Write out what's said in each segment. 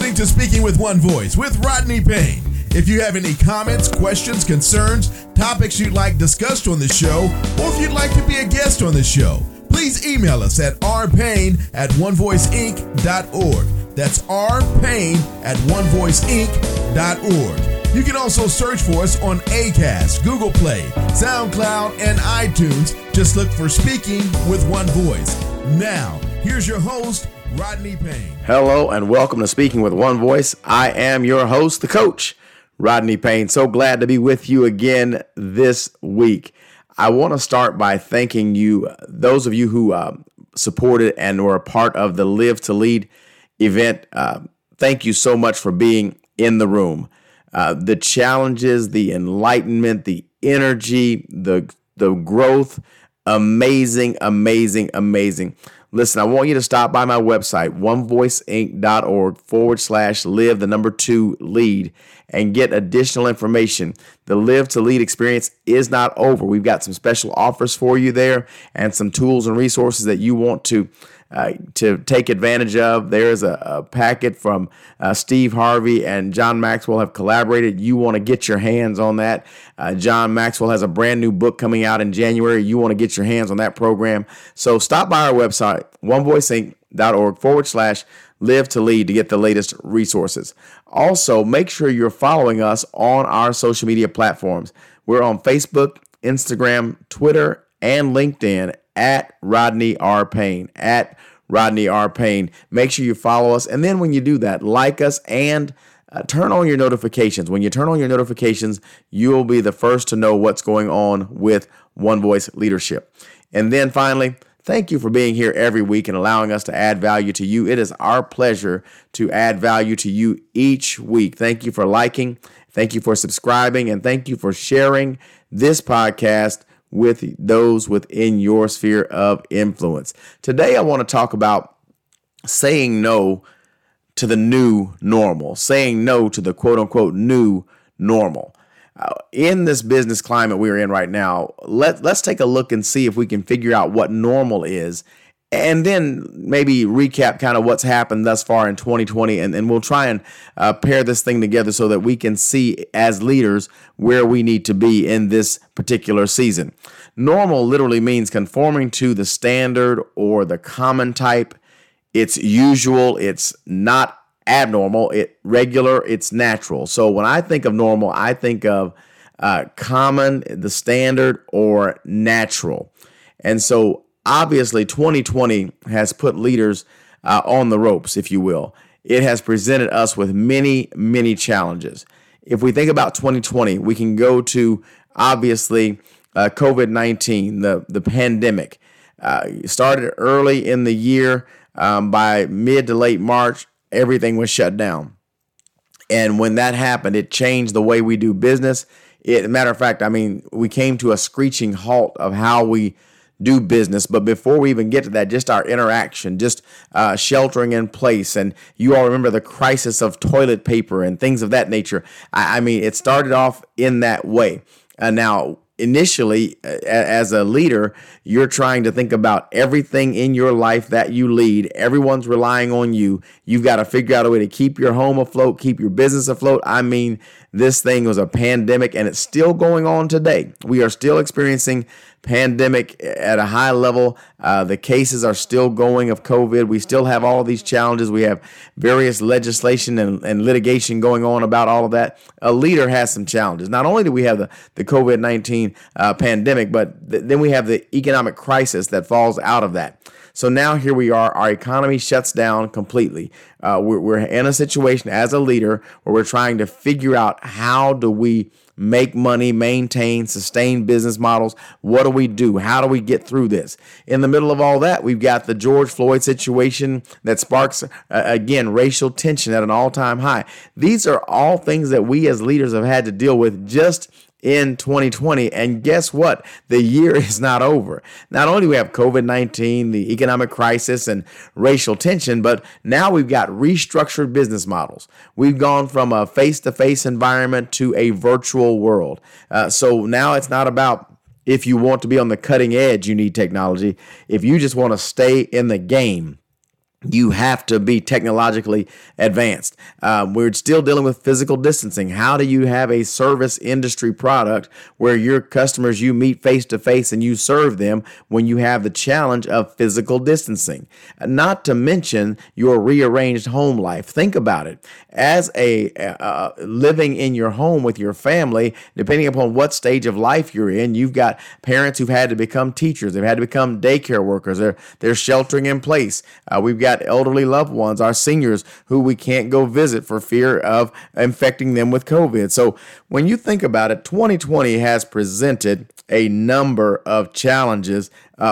listening to Speaking with One Voice with Rodney Payne. If you have any comments, questions, concerns, topics you'd like discussed on the show, or if you'd like to be a guest on the show, please email us at rpayne@onevoiceinc.org. That's rpayne@onevoiceinc.org. You can also search for us on Acast, Google Play, SoundCloud, and iTunes. Just look for Speaking with One Voice. Now, here's your host, Rodney Payne. Hello and welcome to Speaking with One Voice. I am your host, the coach, Rodney Payne. So glad to be with you again this week. I want to start by thanking you, those of you who supported and were a part of the Live to Lead event. Thank you so much for being in the room. The challenges, the enlightenment, the energy, the growth, amazing, amazing, amazing. Listen, I want you to stop by my website, onevoiceinc.org/live2lead, and get additional information. The Live to Lead experience is not over. We've got some special offers for you there and some tools and resources that you want to take advantage of. There is a packet from Steve Harvey and John Maxwell have collaborated. You want to get your hands on that. John Maxwell has a brand new book coming out in January. You want to get your hands on that program. So stop by our website, onevoiceinc.org/live2lead to get the latest resources. Also, make sure you're following us on our social media platforms. We're on Facebook, Instagram, Twitter, and LinkedIn at Rodney R. Payne, at Rodney R. Payne. Make sure you follow us. And then when you do that, like us and turn on your notifications. When you turn on your notifications, you'll be the first to know what's going on with One Voice Leadership. And then finally, thank you for being here every week and allowing us to add value to you. It is our pleasure to add value to you each week. Thank you for liking. Thank you for subscribing. And thank you for sharing this podcast with those within your sphere of influence. Today, I want to talk about saying no to the new normal, saying no to the quote unquote new normal. In this business climate we're in right now, let's take a look and see if we can figure out what normal is, and then maybe recap kind of what's happened thus far in 2020, and we'll try and pair this thing together so that we can see as leaders where we need to be in this particular season. Normal literally means conforming to the standard or the common type. It's usual. It's not abnormal. It's regular. It's natural. So when I think of normal, I think of common, the standard, or natural. And so obviously, 2020 has put leaders on the ropes, if you will. It has presented us with many, many challenges. If we think about 2020, we can go to, obviously, COVID-19, the pandemic. It started early in the year. By mid to late March, everything was shut down. And when that happened, it changed the way we do business. As a matter of fact, we came to a screeching halt of how we do business. But before we even get to that, just our interaction, just sheltering in place. And you all remember the crisis of toilet paper and things of that nature. It started off in that way. Now, initially, as a leader, you're trying to think about everything in your life that you lead. Everyone's relying on you. You've got to figure out a way to keep your home afloat, keep your business afloat. This thing was a pandemic, and it's still going on today. We are still experiencing pandemic at a high level. The cases are still going of COVID. We still have all these challenges. We have various legislation and litigation going on about all of that. A leader has some challenges. Not only do we have the COVID-19 pandemic, but then we have the economic crisis that falls out of that. So now here we are. Our economy shuts down completely. We're in a situation as a leader where we're trying to figure out how do we make money, maintain, sustain business models. What do we do? How do we get through this? In the middle of all that, we've got the George Floyd situation that sparks, again, racial tension at an all-time high. These are all things that we as leaders have had to deal with just in 2020. And guess what? The year is not over. Not only do we have COVID-19, the economic crisis, and racial tension, but now we've got restructured business models. We've gone from a face-to-face environment to a virtual world. So now it's not about if you want to be on the cutting edge, you need technology. If you just want to stay in the game, you have to be technologically advanced. We're still dealing with physical distancing. How do you have a service industry product where your customers you meet face to face and you serve them when you have the challenge of physical distancing? Not to mention your rearranged home life. Think about it. As a living in your home with your family, depending upon what stage of life you're in, you've got parents who've had to become teachers. They've had to become daycare workers. They're sheltering in place. We've got elderly loved ones, our seniors, who we can't go visit for fear of infecting them with COVID. So when you think about it, 2020 has presented a number of challenges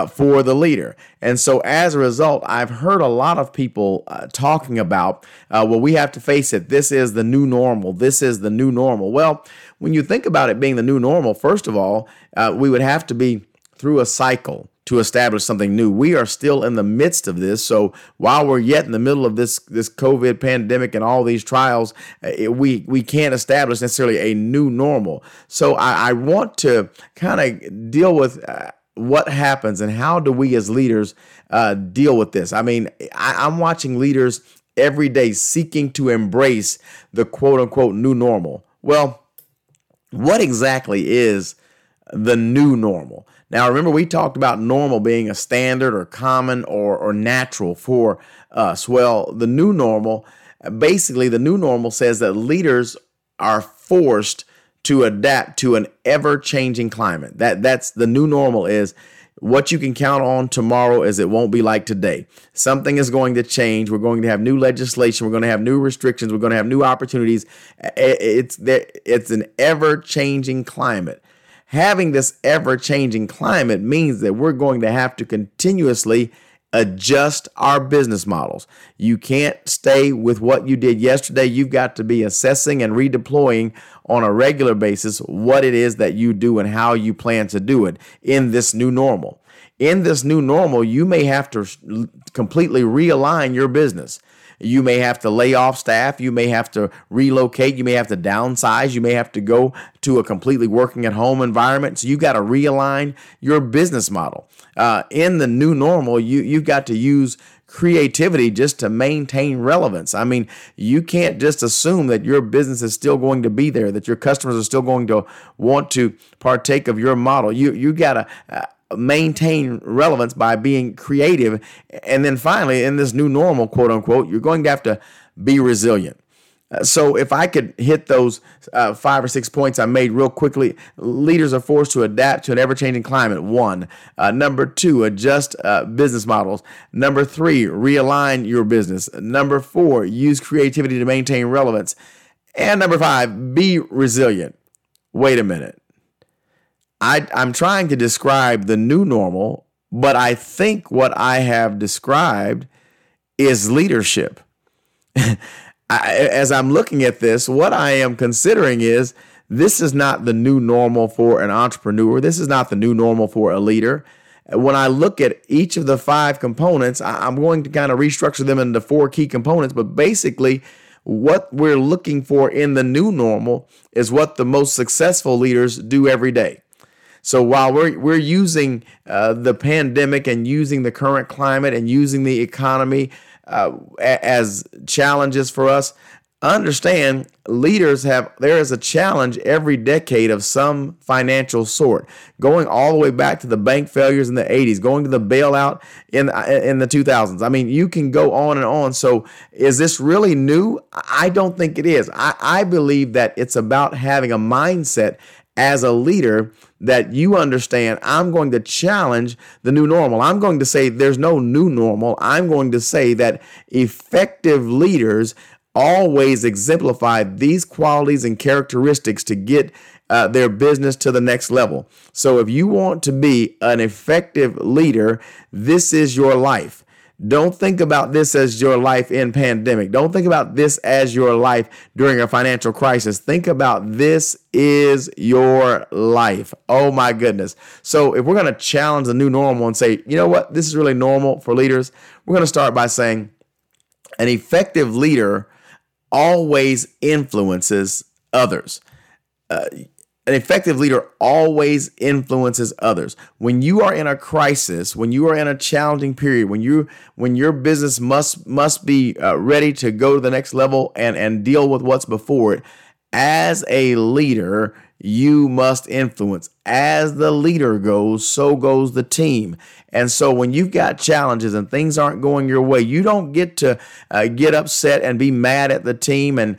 for the leader. And so as a result, I've heard a lot of people talking about, well, we have to face it. This is the new normal. This is the new normal. Well, when you think about it being the new normal, first of all, we would have to be through a cycle to establish something new. We are still in the midst of this. So while we're yet in the middle of this COVID pandemic and all these trials, we can't establish necessarily a new normal. So I want to kind of deal with what happens and how do we as leaders deal with this? I mean, I'm watching leaders every day seeking to embrace the quote unquote new normal. Well, what exactly is the new normal? Now, remember, we talked about normal being a standard or common or natural for us. Well, the new normal, basically the new normal says that leaders are forced to adapt to an ever-changing climate. That's the new normal is what you can count on tomorrow is it won't be like today. Something is going to change. We're going to have new legislation. We're going to have new restrictions. We're going to have new opportunities. It's an ever-changing climate. Having this ever-changing climate means that we're going to have to continuously adjust our business models. You can't stay with what you did yesterday. You've got to be assessing and redeploying on a regular basis what it is that you do and how you plan to do it in this new normal. In this new normal, you may have to completely realign your business. You may have to lay off staff. You may have to relocate. You may have to downsize. You may have to go to a completely working at home environment. So you've got to realign your business model. In the new normal, you've got to use creativity just to maintain relevance. I mean, you can't just assume that your business is still going to be there, that your customers are still going to want to partake of your model. You got to maintain relevance by being creative. And then finally, in this new normal, quote unquote, you're going to have to be resilient. So if I could hit those 5 or 6 points I made real quickly, leaders are forced to adapt to an ever-changing climate. 1. Number 2, adjust business models. Number 3, realign your business. Number 4, use creativity to maintain relevance. And number 5, be resilient. Wait a minute. I'm trying to describe the new normal, but I think what I have described is leadership. As I'm looking at this, what I am considering is this is not the new normal for an entrepreneur. This is not the new normal for a leader. When I look at each of the 5 components, I'm going to kind of restructure them into 4 key components, but basically what we're looking for in the new normal is what the most successful leaders do every day. So while we're using the pandemic and using the current climate and using the economy as challenges for us, understand leaders there is a challenge every decade of some financial sort, going all the way back to the bank failures in the 80s, going to the bailout in the 2000s. I mean, you can go on and on. So is this really new? I don't think it is. I believe that it's about having a mindset as a leader that you understand, I'm going to challenge the new normal. I'm going to say there's no new normal. I'm going to say that effective leaders always exemplify these qualities and characteristics to get their business to the next level. So if you want to be an effective leader, this is your life. Don't think about this as your life in pandemic. Don't think about this as your life during a financial crisis. Think about this is your life. Oh my goodness. So if we're going to challenge the new normal and say, you know what, this is really normal for leaders, we're going to start by saying an effective leader always influences others. An effective leader always influences others. When you are in a crisis, when you are in a challenging period, when your business must be ready to go to the next level and deal with what's before it, as a leader, you must influence. As the leader goes, so goes the team. And so when you've got challenges and things aren't going your way, you don't get to get upset and be mad at the team and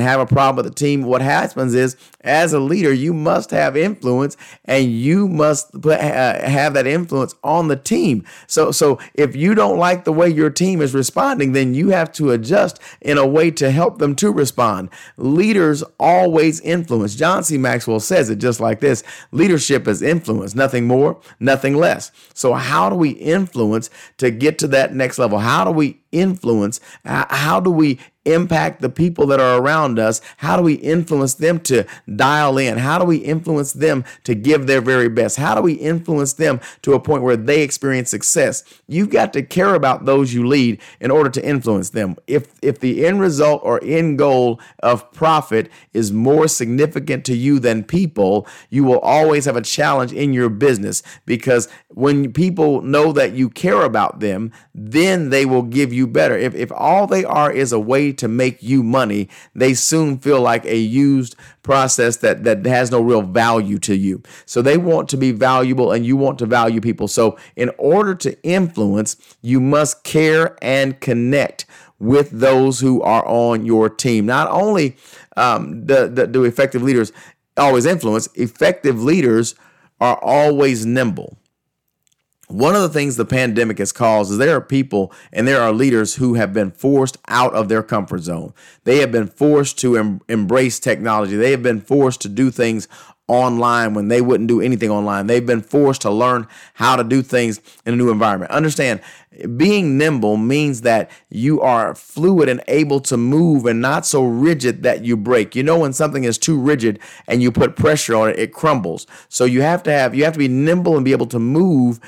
have a problem with the team. What happens is, as a leader, you must have influence, and you must have that influence on the team. So if you don't like the way your team is responding, then you have to adjust in a way to help them to respond. Leaders always influence. John C. Maxwell says it just like this. Leadership is influence, nothing more, nothing less. So how do we influence to get to that next level? How do we influence? How do we impact the people that are around us? How do we influence them to dial in? How do we influence them to give their very best? How do we influence them to a point where they experience success? You've got to care about those you lead in order to influence them. If the end result or end goal of profit is more significant to you than people, you will always have a challenge in your business, because when people know that you care about them, then they will give you better. If all they are is a way to make you money, they soon feel like a used process that has no real value to you. So they want to be valuable, and you want to value people. So in order to influence, you must care and connect with those who are on your team. Not only do effective leaders always influence, effective leaders are always nimble. One of the things the pandemic has caused is there are people and there are leaders who have been forced out of their comfort zone. They have been forced to embrace technology. They have been forced to do things online when they wouldn't do anything online. They've been forced to learn how to do things in a new environment. Understand, being nimble means that you are fluid and able to move, and not so rigid that you break. You know, when something is too rigid and you put pressure on it, it crumbles. So you have to be nimble and be able to move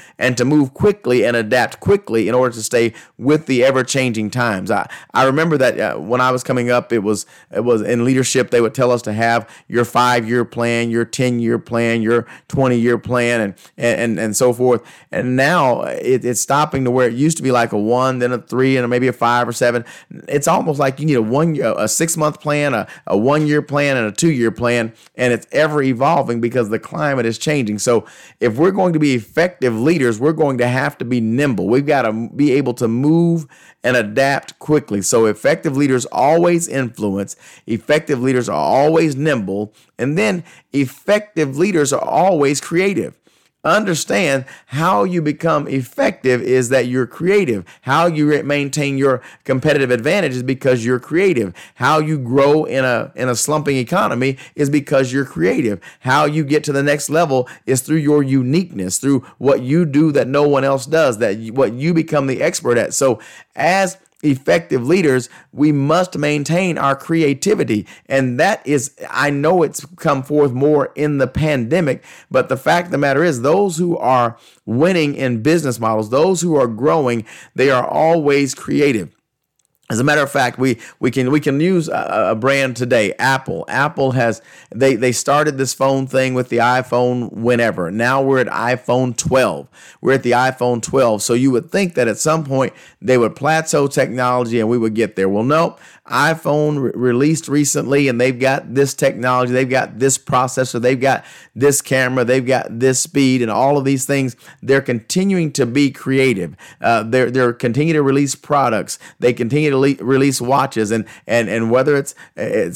quickly and adapt quickly in order to stay with the ever-changing times. I remember that when I was coming up, it was in leadership, they would tell us to have your 5-year plan, your 10-year plan, your 20-year plan, and so forth. And now it's stopping to where it used to be like a 1, then a 3, and maybe a 5 or 7. It's almost like you need a 6-month plan, a 1-year plan, and a 2-year plan, and it's ever evolving because the climate is changing. So if we're going to be effective leaders, we're going to have to be nimble. We've got to be able to move and adapt quickly. So effective leaders always influence. Effective leaders are always nimble. And then effective leaders are always creative. Understand, how you become effective is that you're creative. How you maintain your competitive advantage is because you're creative. How you grow in a slumping economy is because you're creative. How you get to the next level is through your uniqueness, through what you do that no one else does, what you become the expert at. So as effective leaders, we must maintain our creativity. And that is, I know it's come forth more in the pandemic, but the fact of the matter is, those who are winning in business models, those who are growing, they are always creative. As a matter of fact, we can use a brand today, Apple. Apple has, they started this phone thing with the iPhone whenever. Now we're at iPhone 12. We're at the iPhone 12. So you would think that at some point they would plateau technology and we would get there. Well, no. iPhone released recently, and they've got this technology, they've got this processor, they've got this camera, they've got this speed, and all of these things. They're continuing to be creative. They're continue to release products. They continue to release watches, and whether it's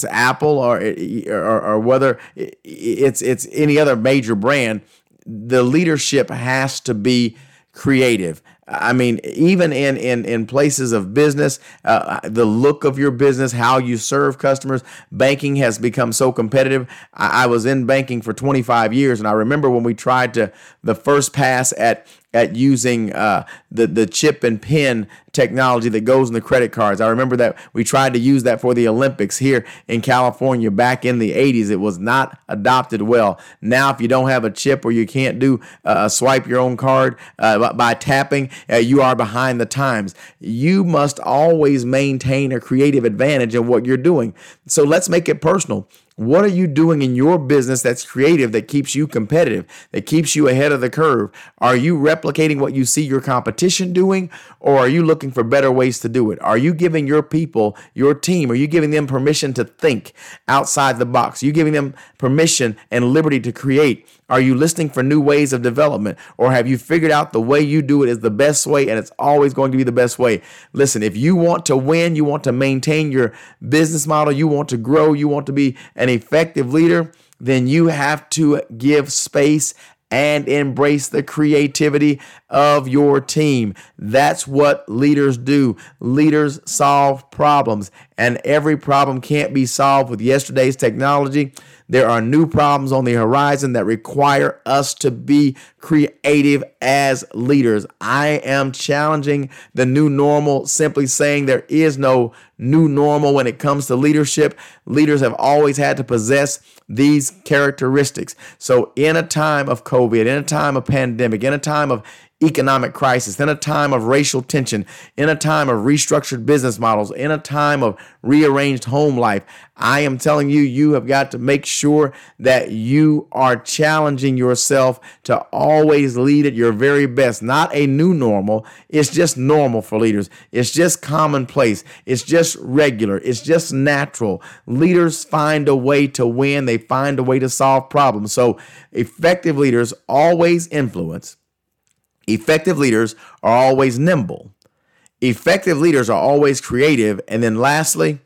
Apple or whether it's any other major brand, the leadership has to be creative. I mean, even in places of business, the look of your business, how you serve customers. Banking has become so competitive. I was in banking for 25 years, and I remember when we tried the first pass at using the chip and pin technology that goes in the credit cards. I remember that we tried to use that for the Olympics here in California back in the 80s. It was not adopted well. Now, if you don't have a chip or you can't do swipe your own card by tapping, you are behind the times. You must always maintain a creative advantage in what you're doing. So let's make it personal. What are you doing in your business that's creative, that keeps you competitive, that keeps you ahead of the curve? Are you replicating what you see your competition doing, or are you looking for better ways to do it? Are you giving your people, your team, are you giving them permission to think outside the box? Are you giving them permission and liberty to create? Are you listening for new ways of development, or have you figured out the way you do it is the best way and it's always going to be the best way? Listen, if you want to win, you want to maintain your business model, you want to grow, you want to be an effective leader, then you have to give space and embrace the creativity of your team. That's what leaders do. Leaders solve problems, and every problem can't be solved with yesterday's technology. There are new problems on the horizon that require us to be creative as leaders. I am challenging the new normal, simply saying there is no new normal when it comes to leadership. Leaders have always had to possess these characteristics. So in a time of COVID, in a time of pandemic, in a time of economic crisis, in a time of racial tension, in a time of restructured business models, in a time of rearranged home life, I am telling you, you have got to make sure that you are challenging yourself to always lead at your very best. Not a new normal. It's just normal for leaders. It's just commonplace. It's just regular. It's just natural. Leaders find a way to win. They find a way to solve problems. So effective leaders always influence. Effective leaders are always nimble. Effective leaders are always creative. And then lastly,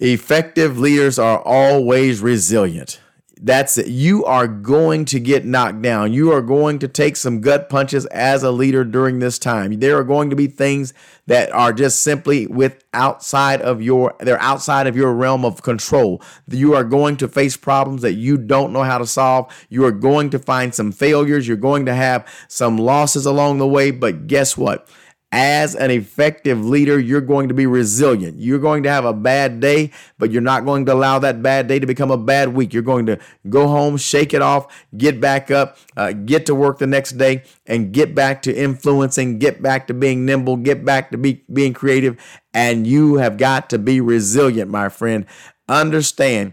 effective leaders are always resilient. That's it. You are going to get knocked down. You are going to take some gut punches as a leader during this time. There are going to be things that are just simply they're outside of your realm of control. You are going to face problems that you don't know how to solve. You are going to find some failures. You're going to have some losses along the way, but guess what? As an effective leader, you're going to be resilient. You're going to have a bad day, but you're not going to allow that bad day to become a bad week. You're going to go home, shake it off, get back up, get to work the next day, and get back to influencing, get back to being nimble, get back to being creative. And you have got to be resilient, my friend. Understand,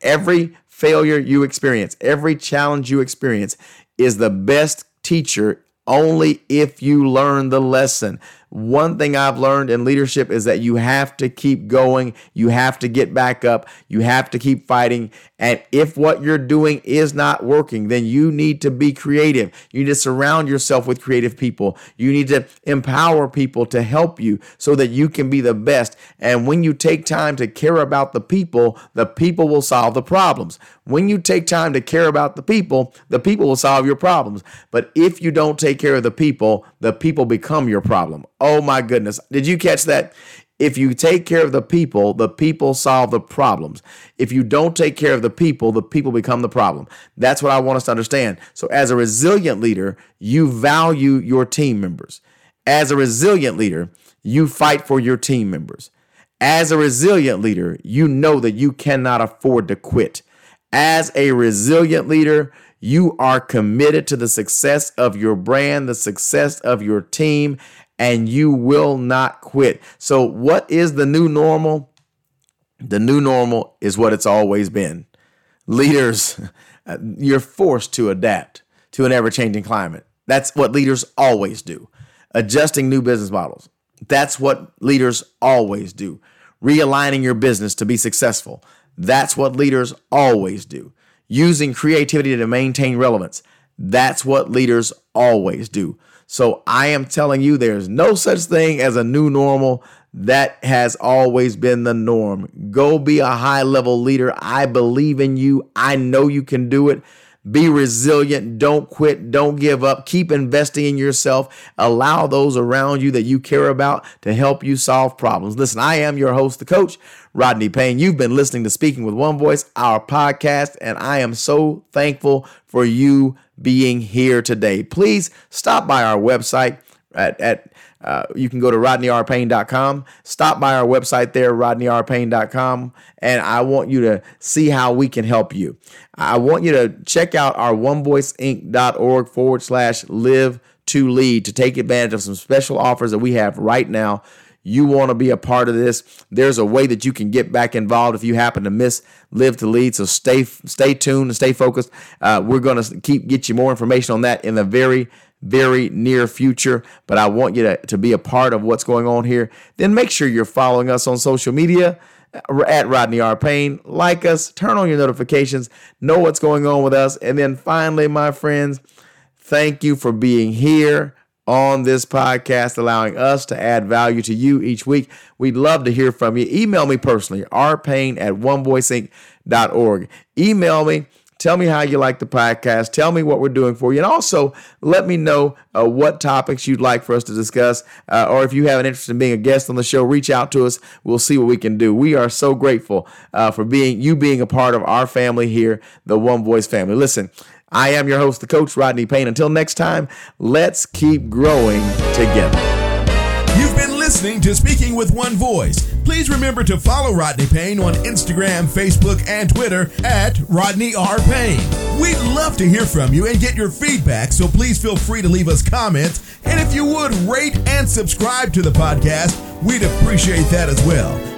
every failure you experience, every challenge you experience is the best teacher only if you learn the lesson. One thing I've learned in leadership is that you have to keep going. You have to get back up. You have to keep fighting. And if what you're doing is not working, then you need to be creative. You need to surround yourself with creative people. You need to empower people to help you so that you can be the best. And when you take time to care about the people will solve the problems. When you take time to care about the people will solve your problems. But if you don't take care of the people become your problem. Oh my goodness. Did you catch that? If you take care of the people solve the problems. If you don't take care of the people become the problem. That's what I want us to understand. So as a resilient leader, you value your team members. As a resilient leader, you fight for your team members. As a resilient leader, you know that you cannot afford to quit. As a resilient leader, you are committed to the success of your brand, the success of your team, and you will not quit. So what is the new normal? The new normal is what it's always been. Leaders, you're forced to adapt to an ever-changing climate. That's what leaders always do. Adjusting new business models. That's what leaders always do. Realigning your business to be successful. That's what leaders always do. Using creativity to maintain relevance. That's what leaders always do. So I am telling you, there's no such thing as a new normal. That has always been the norm. Go be a high-level leader. I believe in you. I know you can do it. Be resilient. Don't quit. Don't give up. Keep investing in yourself. Allow those around you that you care about to help you solve problems. Listen, I am your host, the coach, Rodney Payne. You've been listening to Speaking with One Voice, our podcast, and I am so thankful for you being here today. Please stop by our website at you can go to rodneyrpayne.com. Stop by our website there, rodneyrpayne.com, and I want you to see how we can help you. I want you to check out our onevoiceinc.org/live-to-lead to take advantage of some special offers that we have right now. you want to be a part of this. There's a way that you can get back involved if you happen to miss Live to Lead. So stay tuned and stay focused. We're going to get you more information on that in the very, very near future. But I want you to be a part of what's going on here. Then make sure you're following us on social media at Rodney R. Payne. Like us, turn on your notifications, know what's going on with us. And then finally, my friends, thank you for being here on this podcast, allowing us to add value to you each week. We'd love to hear from you. Email me personally, rpayne@onevoiceinc.org. Email me. Tell me how you like the podcast. Tell me what we're doing for you. And also, let me know what topics you'd like for us to discuss. Or if you have an interest in being a guest on the show, reach out to us. We'll see what we can do. We are so grateful for being a part of our family here, the One Voice family. Listen, I am your host, the coach, Rodney Payne. Until next time, let's keep growing together. You've been listening to Speaking with One Voice. Please remember to follow Rodney Payne on Instagram, Facebook, and Twitter at Rodney R. Payne. We'd love to hear from you and get your feedback, so please feel free to leave us comments. And if you would, rate and subscribe to the podcast. We'd appreciate that as well.